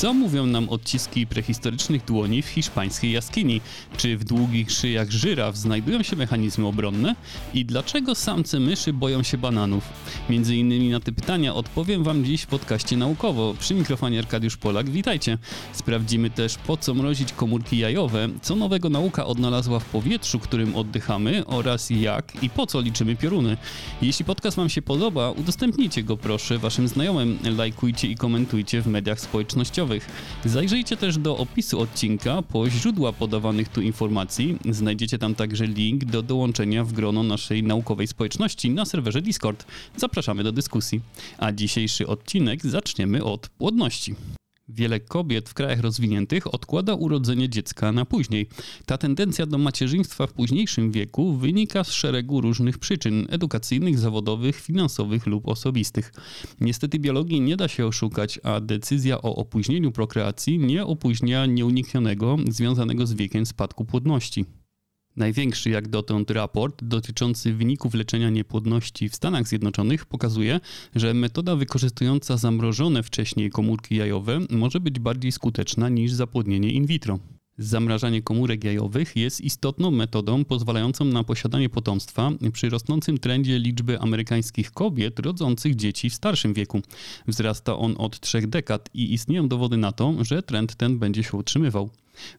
Co mówią nam odciski prehistorycznych dłoni w hiszpańskiej jaskini? Czy w długich szyjach żyraf znajdują się mechanizmy obronne? I dlaczego samce myszy boją się bananów? Między innymi na te pytania odpowiem wam dziś w podcaście naukowo. Przy mikrofonie Arkadiusz Polak, witajcie. Sprawdzimy też, po co mrozić komórki jajowe, co nowego nauka odnalazła w powietrzu, którym oddychamy, oraz jak i po co liczymy pioruny. Jeśli podcast wam się podoba, udostępnijcie go proszę waszym znajomym, lajkujcie i komentujcie w mediach społecznościowych. Zajrzyjcie też do opisu odcinka po źródła podawanych tu informacji. Znajdziecie tam także link do dołączenia w grono naszej naukowej społeczności na serwerze Discord. Zapraszamy do dyskusji. A dzisiejszy odcinek zaczniemy od płodności. Wiele kobiet w krajach rozwiniętych odkłada urodzenie dziecka na później. Ta tendencja do macierzyństwa w późniejszym wieku wynika z szeregu różnych przyczyn edukacyjnych, zawodowych, finansowych lub osobistych. Niestety biologii nie da się oszukać, a decyzja o opóźnieniu prokreacji nie opóźnia nieuniknionego, związanego z wiekiem spadku płodności. Największy jak dotąd raport dotyczący wyników leczenia niepłodności w Stanach Zjednoczonych pokazuje, że metoda wykorzystująca zamrożone wcześniej komórki jajowe może być bardziej skuteczna niż zapłodnienie in vitro. Zamrażanie komórek jajowych jest istotną metodą pozwalającą na posiadanie potomstwa przy rosnącym trendzie liczby amerykańskich kobiet rodzących dzieci w starszym wieku. Wzrasta on od 3 dekad i istnieją dowody na to, że trend ten będzie się utrzymywał.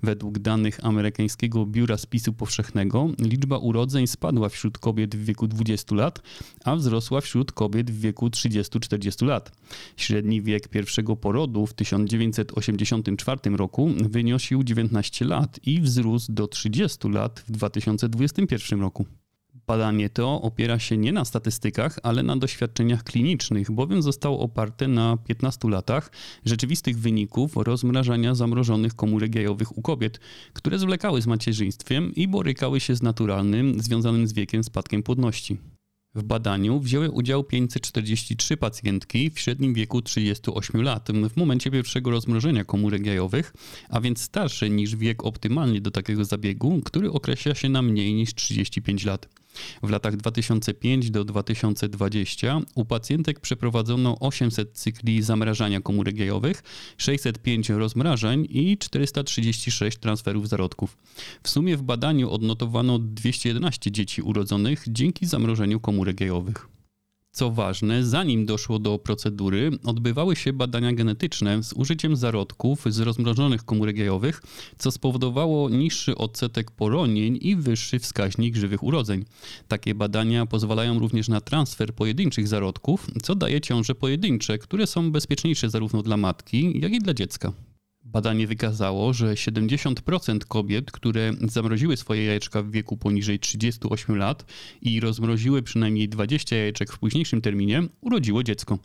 Według danych amerykańskiego Biura Spisu Powszechnego liczba urodzeń spadła wśród kobiet w wieku 20 lat, a wzrosła wśród kobiet w wieku 30-40 lat. Średni wiek pierwszego porodu w 1984 roku wyniósł 19 lat i wzrósł do 30 lat w 2021 roku. Badanie to opiera się nie na statystykach, ale na doświadczeniach klinicznych, bowiem zostało oparte na 15 latach rzeczywistych wyników rozmrażania zamrożonych komórek jajowych u kobiet, które zwlekały z macierzyństwem i borykały się z naturalnym, związanym z wiekiem spadkiem płodności. W badaniu wzięły udział 543 pacjentki w średnim wieku 38 lat w momencie pierwszego rozmrożenia komórek jajowych, a więc starsze niż wiek optymalny do takiego zabiegu, który określa się na mniej niż 35 lat. W latach 2005 do 2020 u pacjentek przeprowadzono 800 cykli zamrażania komórek jajowych, 605 rozmrażań i 436 transferów zarodków. W sumie w badaniu odnotowano 211 dzieci urodzonych dzięki zamrożeniu komórek jajowych. Co ważne, zanim doszło do procedury, odbywały się badania genetyczne z użyciem zarodków z rozmrożonych komórek jajowych, co spowodowało niższy odsetek poronień i wyższy wskaźnik żywych urodzeń. Takie badania pozwalają również na transfer pojedynczych zarodków, co daje ciąże pojedyncze, które są bezpieczniejsze zarówno dla matki, jak i dla dziecka. Badanie wykazało, że 70% kobiet, które zamroziły swoje jajeczka w wieku poniżej 38 lat i rozmroziły przynajmniej 20 jajeczek w późniejszym terminie, urodziło dziecko.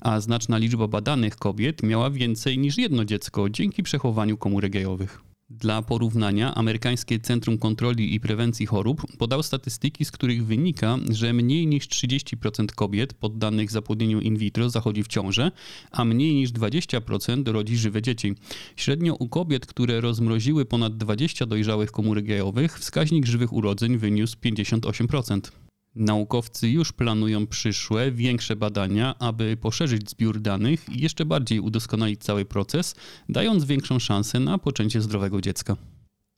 A znaczna liczba badanych kobiet miała więcej niż jedno dziecko dzięki przechowaniu komórek jajowych. Dla porównania amerykańskie Centrum Kontroli i Prewencji Chorób podał statystyki, z których wynika, że mniej niż 30% kobiet poddanych zapłodnieniu in vitro zachodzi w ciążę, a mniej niż 20% rodzi żywe dzieci. Średnio u kobiet, które rozmroziły ponad 20 dojrzałych komórek jajowych, wskaźnik żywych urodzeń wyniósł 58%. Naukowcy już planują przyszłe, większe badania, aby poszerzyć zbiór danych i jeszcze bardziej udoskonalić cały proces, dając większą szansę na poczęcie zdrowego dziecka.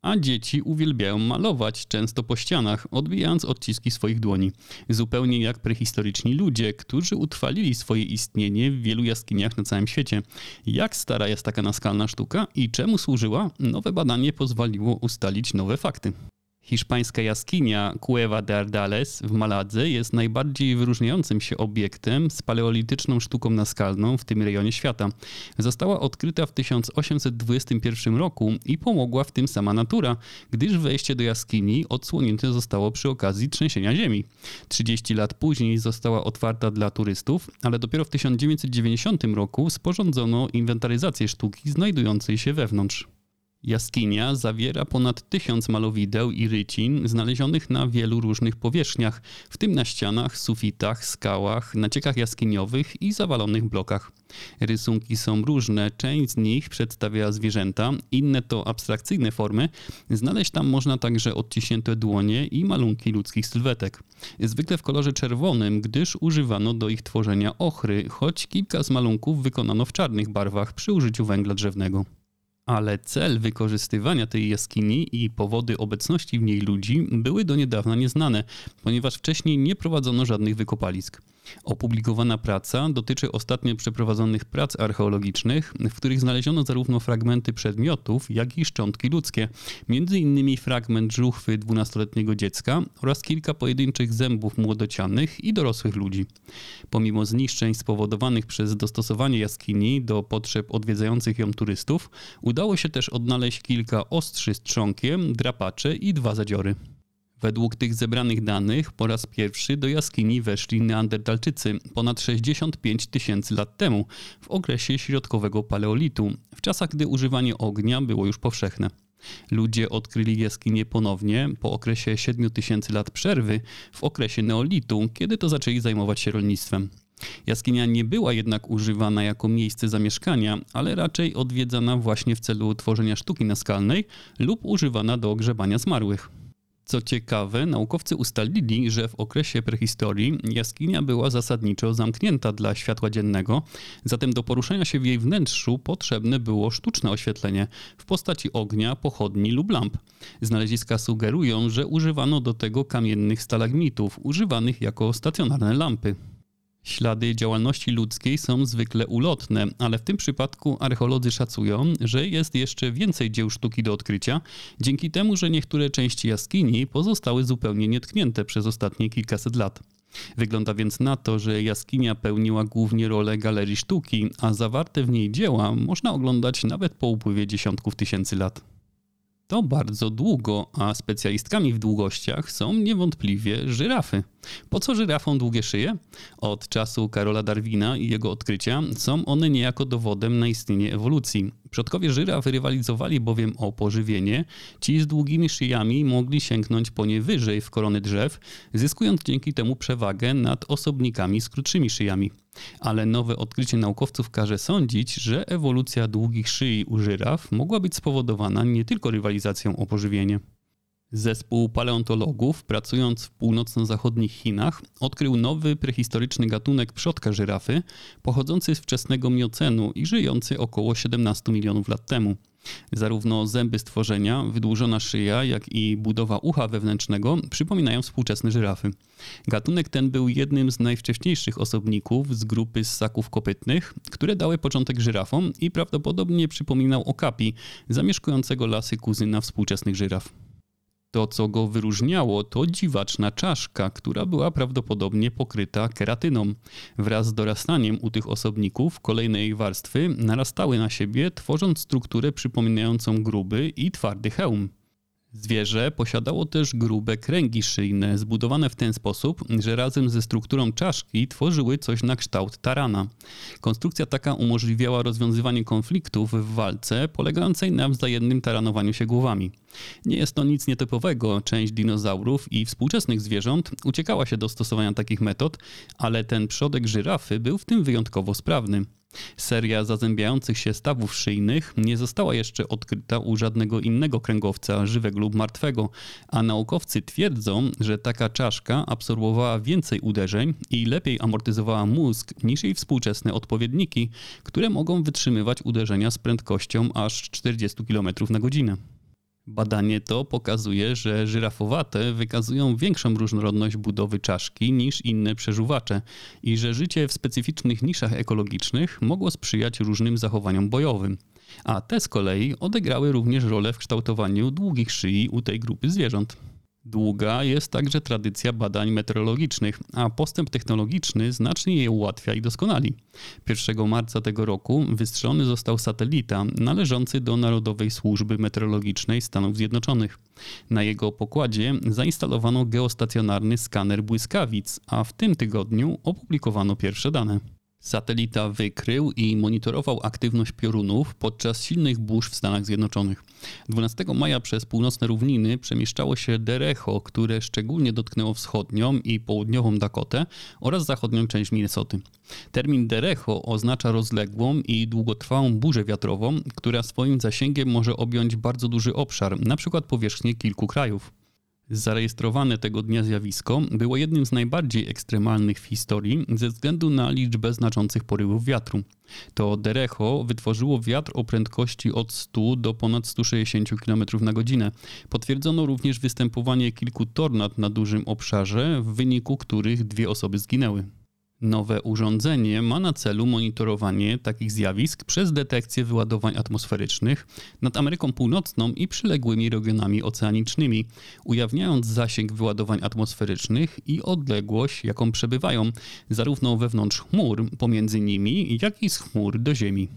A dzieci uwielbiają malować, często po ścianach, odbijając odciski swoich dłoni. Zupełnie jak prehistoryczni ludzie, którzy utrwalili swoje istnienie w wielu jaskiniach na całym świecie. Jak stara jest taka naskalna sztuka i czemu służyła? Nowe badanie pozwoliło ustalić nowe fakty. Hiszpańska jaskinia Cueva de Ardales w Maladze jest najbardziej wyróżniającym się obiektem z paleolityczną sztuką naskalną w tym rejonie świata. Została odkryta w 1821 roku i pomogła w tym sama natura, gdyż wejście do jaskini odsłonięte zostało przy okazji trzęsienia ziemi. 30 lat później została otwarta dla turystów, ale dopiero w 1990 roku sporządzono inwentaryzację sztuki znajdującej się wewnątrz. Jaskinia zawiera ponad 1000 malowideł i rycin znalezionych na wielu różnych powierzchniach, w tym na ścianach, sufitach, skałach, naciekach jaskiniowych i zawalonych blokach. Rysunki są różne, część z nich przedstawia zwierzęta, inne to abstrakcyjne formy. Znaleźć tam można także odciśnięte dłonie i malunki ludzkich sylwetek. Zwykle w kolorze czerwonym, gdyż używano do ich tworzenia ochry, choć kilka z malunków wykonano w czarnych barwach przy użyciu węgla drzewnego. Ale cel wykorzystywania tej jaskini i powody obecności w niej ludzi były do niedawna nieznane, ponieważ wcześniej nie prowadzono żadnych wykopalisk. Opublikowana praca dotyczy ostatnio przeprowadzonych prac archeologicznych, w których znaleziono zarówno fragmenty przedmiotów, jak i szczątki ludzkie, m.in. fragment żuchwy 12-letniego dziecka oraz kilka pojedynczych zębów młodocianych i dorosłych ludzi. Pomimo zniszczeń spowodowanych przez dostosowanie jaskini do potrzeb odwiedzających ją turystów, udało się też odnaleźć kilka ostrzy z trzonkiem, drapacze i 2 zadziory. Według tych zebranych danych po raz pierwszy do jaskini weszli Neandertalczycy ponad 65 000 lat temu, w okresie środkowego paleolitu, w czasach gdy używanie ognia było już powszechne. Ludzie odkryli jaskinie ponownie po okresie 7000 lat przerwy, w okresie neolitu, kiedy to zaczęli zajmować się rolnictwem. Jaskinia nie była jednak używana jako miejsce zamieszkania, ale raczej odwiedzana właśnie w celu tworzenia sztuki naskalnej lub używana do ogrzebania zmarłych. Co ciekawe, naukowcy ustalili, że w okresie prehistorii jaskinia była zasadniczo zamknięta dla światła dziennego, zatem do poruszania się w jej wnętrzu potrzebne było sztuczne oświetlenie w postaci ognia, pochodni lub lamp. Znaleziska sugerują, że używano do tego kamiennych stalagmitów, używanych jako stacjonarne lampy. Ślady działalności ludzkiej są zwykle ulotne, ale w tym przypadku archeolodzy szacują, że jest jeszcze więcej dzieł sztuki do odkrycia, dzięki temu, że niektóre części jaskini pozostały zupełnie nietknięte przez ostatnie kilkaset lat. Wygląda więc na to, że jaskinia pełniła głównie rolę galerii sztuki, a zawarte w niej dzieła można oglądać nawet po upływie dziesiątków tysięcy lat. To bardzo długo, a specjalistkami w długościach są niewątpliwie żyrafy. Po co żyrafom długie szyje? Od czasu Karola Darwina i jego odkrycia są one niejako dowodem na istnienie ewolucji. Przodkowie żyraf rywalizowali bowiem o pożywienie. Ci z długimi szyjami mogli sięgnąć po nie wyżej w korony drzew, zyskując dzięki temu przewagę nad osobnikami z krótszymi szyjami. Ale nowe odkrycie naukowców każe sądzić, że ewolucja długich szyi u żyraf mogła być spowodowana nie tylko rywalizacją o pożywienie. Zespół paleontologów, pracując w północno-zachodnich Chinach, odkrył nowy prehistoryczny gatunek przodka żyrafy, pochodzący z wczesnego miocenu i żyjący około 17 milionów lat temu. Zarówno zęby stworzenia, wydłużona szyja, jak i budowa ucha wewnętrznego przypominają współczesne żyrafy. Gatunek ten był jednym z najwcześniejszych osobników z grupy ssaków kopytnych, które dały początek żyrafom i prawdopodobnie przypominał okapi, zamieszkującego lasy kuzyna współczesnych żyraf. To, co go wyróżniało, to dziwaczna czaszka, która była prawdopodobnie pokryta keratyną. Wraz z dorastaniem u tych osobników kolejne ich warstwy narastały na siebie, tworząc strukturę przypominającą gruby i twardy hełm. Zwierzę posiadało też grube kręgi szyjne, zbudowane w ten sposób, że razem ze strukturą czaszki tworzyły coś na kształt tarana. Konstrukcja taka umożliwiała rozwiązywanie konfliktów w walce polegającej na wzajemnym taranowaniu się głowami. Nie jest to nic nietypowego, część dinozaurów i współczesnych zwierząt uciekała się do stosowania takich metod, ale ten przodek żyrafy był w tym wyjątkowo sprawny. Seria zazębiających się stawów szyjnych nie została jeszcze odkryta u żadnego innego kręgowca, żywego lub martwego, a naukowcy twierdzą, że taka czaszka absorbowała więcej uderzeń i lepiej amortyzowała mózg niż jej współczesne odpowiedniki, które mogą wytrzymywać uderzenia z prędkością aż 40 km na godzinę. Badanie to pokazuje, że żyrafowate wykazują większą różnorodność budowy czaszki niż inne przeżuwacze i że życie w specyficznych niszach ekologicznych mogło sprzyjać różnym zachowaniom bojowym, a te z kolei odegrały również rolę w kształtowaniu długich szyi u tej grupy zwierząt. Długa jest także tradycja badań meteorologicznych, a postęp technologiczny znacznie je ułatwia i doskonali. 1 marca tego roku wystrzelony został satelita należący do Narodowej Służby Meteorologicznej Stanów Zjednoczonych. Na jego pokładzie zainstalowano geostacjonarny skaner błyskawic, a w tym tygodniu opublikowano pierwsze dane. satelita wykrył i monitorował aktywność piorunów podczas silnych burz w Stanach Zjednoczonych. 12 maja przez północne równiny przemieszczało się derecho, które szczególnie dotknęło wschodnią i południową Dakotę oraz zachodnią część Minnesoty. Termin derecho oznacza rozległą i długotrwałą burzę wiatrową, która swoim zasięgiem może objąć bardzo duży obszar, np. powierzchnię kilku krajów. Zarejestrowane tego dnia zjawisko było jednym z najbardziej ekstremalnych w historii ze względu na liczbę znaczących porywów wiatru. To derecho wytworzyło wiatr o prędkości od 100 do ponad 160 km na godzinę. Potwierdzono również występowanie kilku tornad na dużym obszarze, w wyniku których 2 osoby zginęły. Nowe urządzenie ma na celu monitorowanie takich zjawisk przez detekcję wyładowań atmosferycznych nad Ameryką Północną i przyległymi regionami oceanicznymi, ujawniając zasięg wyładowań atmosferycznych i odległość, jaką przebywają, zarówno wewnątrz chmur, pomiędzy nimi, jak i z chmur do Ziemi.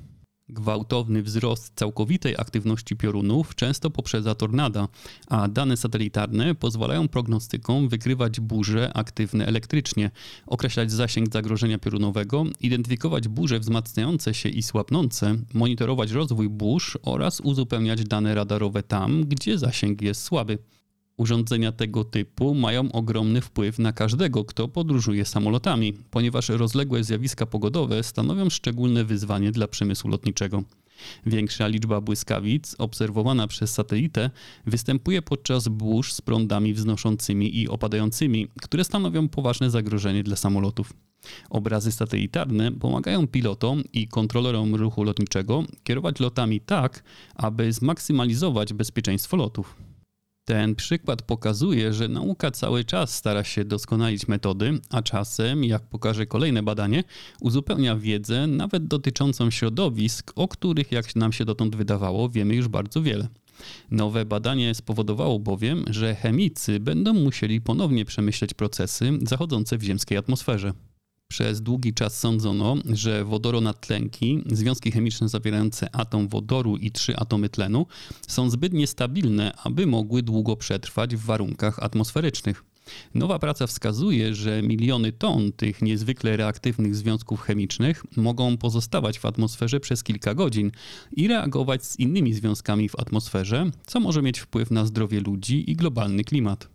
Gwałtowny wzrost całkowitej aktywności piorunów często poprzedza tornada, a dane satelitarne pozwalają prognostykom wykrywać burze aktywne elektrycznie, określać zasięg zagrożenia piorunowego, identyfikować burze wzmacniające się i słabnące, monitorować rozwój burz oraz uzupełniać dane radarowe tam, gdzie zasięg jest słaby. Urządzenia tego typu mają ogromny wpływ na każdego, kto podróżuje samolotami, ponieważ rozległe zjawiska pogodowe stanowią szczególne wyzwanie dla przemysłu lotniczego. Większa liczba błyskawic obserwowana przez satelitę występuje podczas burz z prądami wznoszącymi i opadającymi, które stanowią poważne zagrożenie dla samolotów. Obrazy satelitarne pomagają pilotom i kontrolerom ruchu lotniczego kierować lotami tak, aby zmaksymalizować bezpieczeństwo lotów. Ten przykład pokazuje, że nauka cały czas stara się doskonalić metody, a czasem, jak pokaże kolejne badanie, uzupełnia wiedzę nawet dotyczącą środowisk, o których, jak nam się dotąd wydawało, wiemy już bardzo wiele. Nowe badanie spowodowało bowiem, że chemicy będą musieli ponownie przemyśleć procesy zachodzące w ziemskiej atmosferze. Przez długi czas sądzono, że wodoronatręki, związki chemiczne zawierające atom wodoru i 3 atomy tlenu, są zbyt niestabilne, aby mogły długo przetrwać w warunkach atmosferycznych. Nowa praca wskazuje, że miliony ton tych niezwykle reaktywnych związków chemicznych mogą pozostawać w atmosferze przez kilka godzin i reagować z innymi związkami w atmosferze, co może mieć wpływ na zdrowie ludzi i globalny klimat.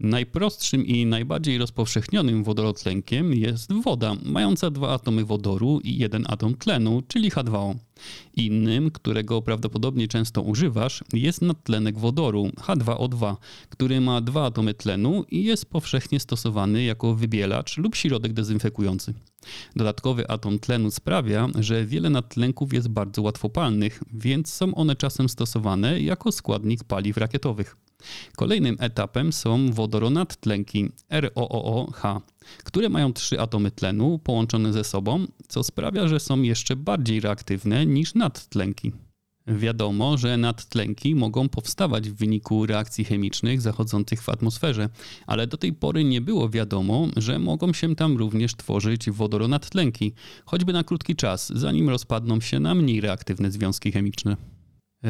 Najprostszym i najbardziej rozpowszechnionym wodorotlenkiem jest woda, mająca 2 atomy wodoru i 1 atom tlenu, czyli H2O. Innym, którego prawdopodobnie często używasz, jest nadtlenek wodoru, H2O2, który ma 2 atomy tlenu i jest powszechnie stosowany jako wybielacz lub środek dezynfekujący. Dodatkowy atom tlenu sprawia, że wiele nadtlenków jest bardzo łatwopalnych, więc są one czasem stosowane jako składnik paliw rakietowych. Kolejnym etapem są wodoronatręki ROOH, które mają 3 atomy tlenu połączone ze sobą, co sprawia, że są jeszcze bardziej reaktywne niż nadtlenki. Wiadomo, że nadtlenki mogą powstawać w wyniku reakcji chemicznych zachodzących w atmosferze, ale do tej pory nie było wiadomo, że mogą się tam również tworzyć wodoronatręki, choćby na krótki czas, zanim rozpadną się na mniej reaktywne związki chemiczne.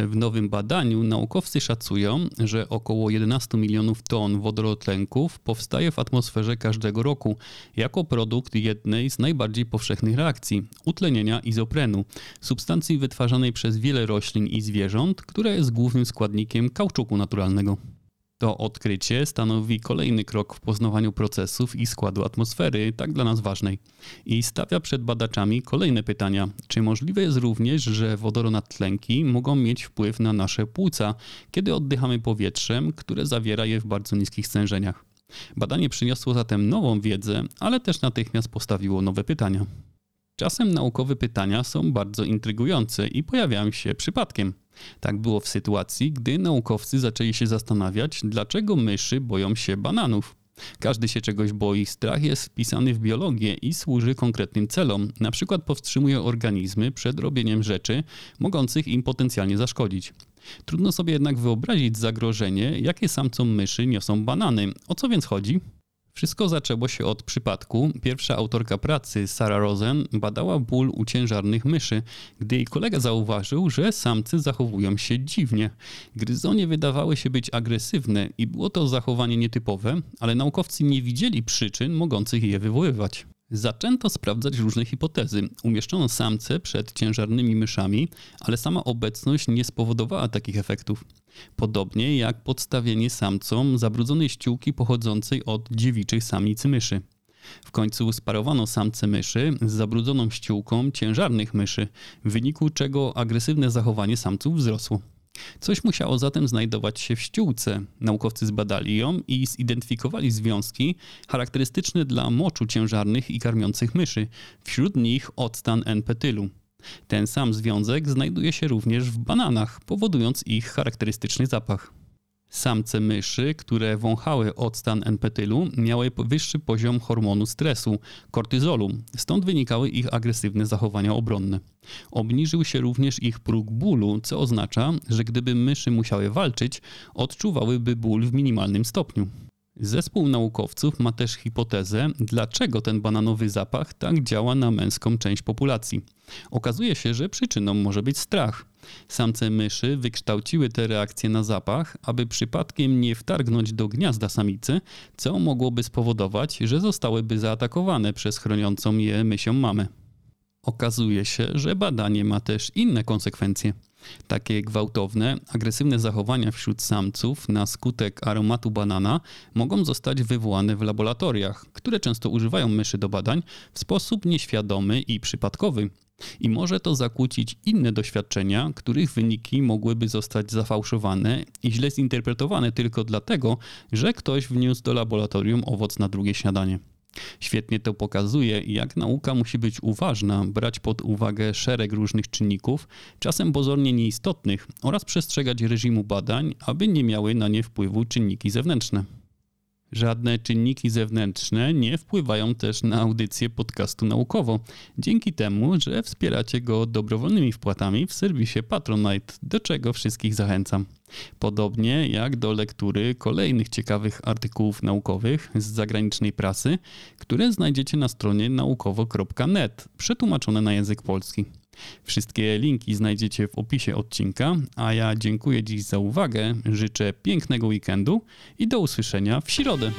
W nowym badaniu naukowcy szacują, że około 11 milionów ton wodorotlenków powstaje w atmosferze każdego roku jako produkt jednej z najbardziej powszechnych reakcji – utlenienia izoprenu, substancji wytwarzanej przez wiele roślin i zwierząt, która jest głównym składnikiem kauczuku naturalnego. To odkrycie stanowi kolejny krok w poznawaniu procesów i składu atmosfery, tak dla nas ważnej, i stawia przed badaczami kolejne pytania. Czy możliwe jest również, że wodoronatręki mogą mieć wpływ na nasze płuca, kiedy oddychamy powietrzem, które zawiera je w bardzo niskich stężeniach? Badanie przyniosło zatem nową wiedzę, ale też natychmiast postawiło nowe pytania. Czasem naukowe pytania są bardzo intrygujące i pojawiają się przypadkiem. Tak było w sytuacji, gdy naukowcy zaczęli się zastanawiać, dlaczego myszy boją się bananów. Każdy się czegoś boi, strach jest wpisany w biologię i służy konkretnym celom, na przykład powstrzymuje organizmy przed robieniem rzeczy mogących im potencjalnie zaszkodzić. Trudno sobie jednak wyobrazić zagrożenie, jakie samcom myszy niosą banany. O co więc chodzi? Wszystko zaczęło się od przypadku. Pierwsza autorka pracy, Sara Rosen, badała ból u ciężarnych myszy, gdy jej kolega zauważył, że samce zachowują się dziwnie. Gryzonie wydawały się być agresywne i było to zachowanie nietypowe, ale naukowcy nie widzieli przyczyn mogących je wywoływać. Zaczęto sprawdzać różne hipotezy. Umieszczono samce przed ciężarnymi myszami, ale sama obecność nie spowodowała takich efektów. Podobnie jak podstawienie samcom zabrudzonej ściółki pochodzącej od dziewiczych samic myszy. W końcu sparowano samce myszy z zabrudzoną ściółką ciężarnych myszy, w wyniku czego agresywne zachowanie samców wzrosło. Coś musiało zatem znajdować się w ściółce. Naukowcy zbadali ją i zidentyfikowali związki charakterystyczne dla moczu ciężarnych i karmiących myszy, wśród nich octan N-petylu. Ten sam związek znajduje się również w bananach, powodując ich charakterystyczny zapach. Samce myszy, które wąchały octan N-petylu, miały wyższy poziom hormonu stresu, kortyzolu, stąd wynikały ich agresywne zachowania obronne. Obniżył się również ich próg bólu, co oznacza, że gdyby myszy musiały walczyć, odczuwałyby ból w minimalnym stopniu. Zespół naukowców ma też hipotezę, dlaczego ten bananowy zapach tak działa na męską część populacji. Okazuje się, że przyczyną może być strach. Samce myszy wykształciły te reakcje na zapach, aby przypadkiem nie wtargnąć do gniazda samicy, co mogłoby spowodować, że zostałyby zaatakowane przez chroniącą je mysią mamę. Okazuje się, że badanie ma też inne konsekwencje. Takie gwałtowne, agresywne zachowania wśród samców na skutek aromatu banana mogą zostać wywołane w laboratoriach, które często używają myszy do badań w sposób nieświadomy i przypadkowy. I może to zakłócić inne doświadczenia, których wyniki mogłyby zostać zafałszowane i źle zinterpretowane tylko dlatego, że ktoś wniósł do laboratorium owoc na drugie śniadanie. Świetnie to pokazuje, jak nauka musi być uważna, brać pod uwagę szereg różnych czynników, czasem pozornie nieistotnych, oraz przestrzegać reżimu badań, aby nie miały na nie wpływu czynniki zewnętrzne. Żadne czynniki zewnętrzne nie wpływają też na audycję podcastu naukowo, dzięki temu, że wspieracie go dobrowolnymi wpłatami w serwisie Patronite, do czego wszystkich zachęcam. Podobnie jak do lektury kolejnych ciekawych artykułów naukowych z zagranicznej prasy, które znajdziecie na stronie naukowo.net, przetłumaczone na język polski. Wszystkie linki znajdziecie w opisie odcinka, a ja dziękuję dziś za uwagę, życzę pięknego weekendu i do usłyszenia w środę.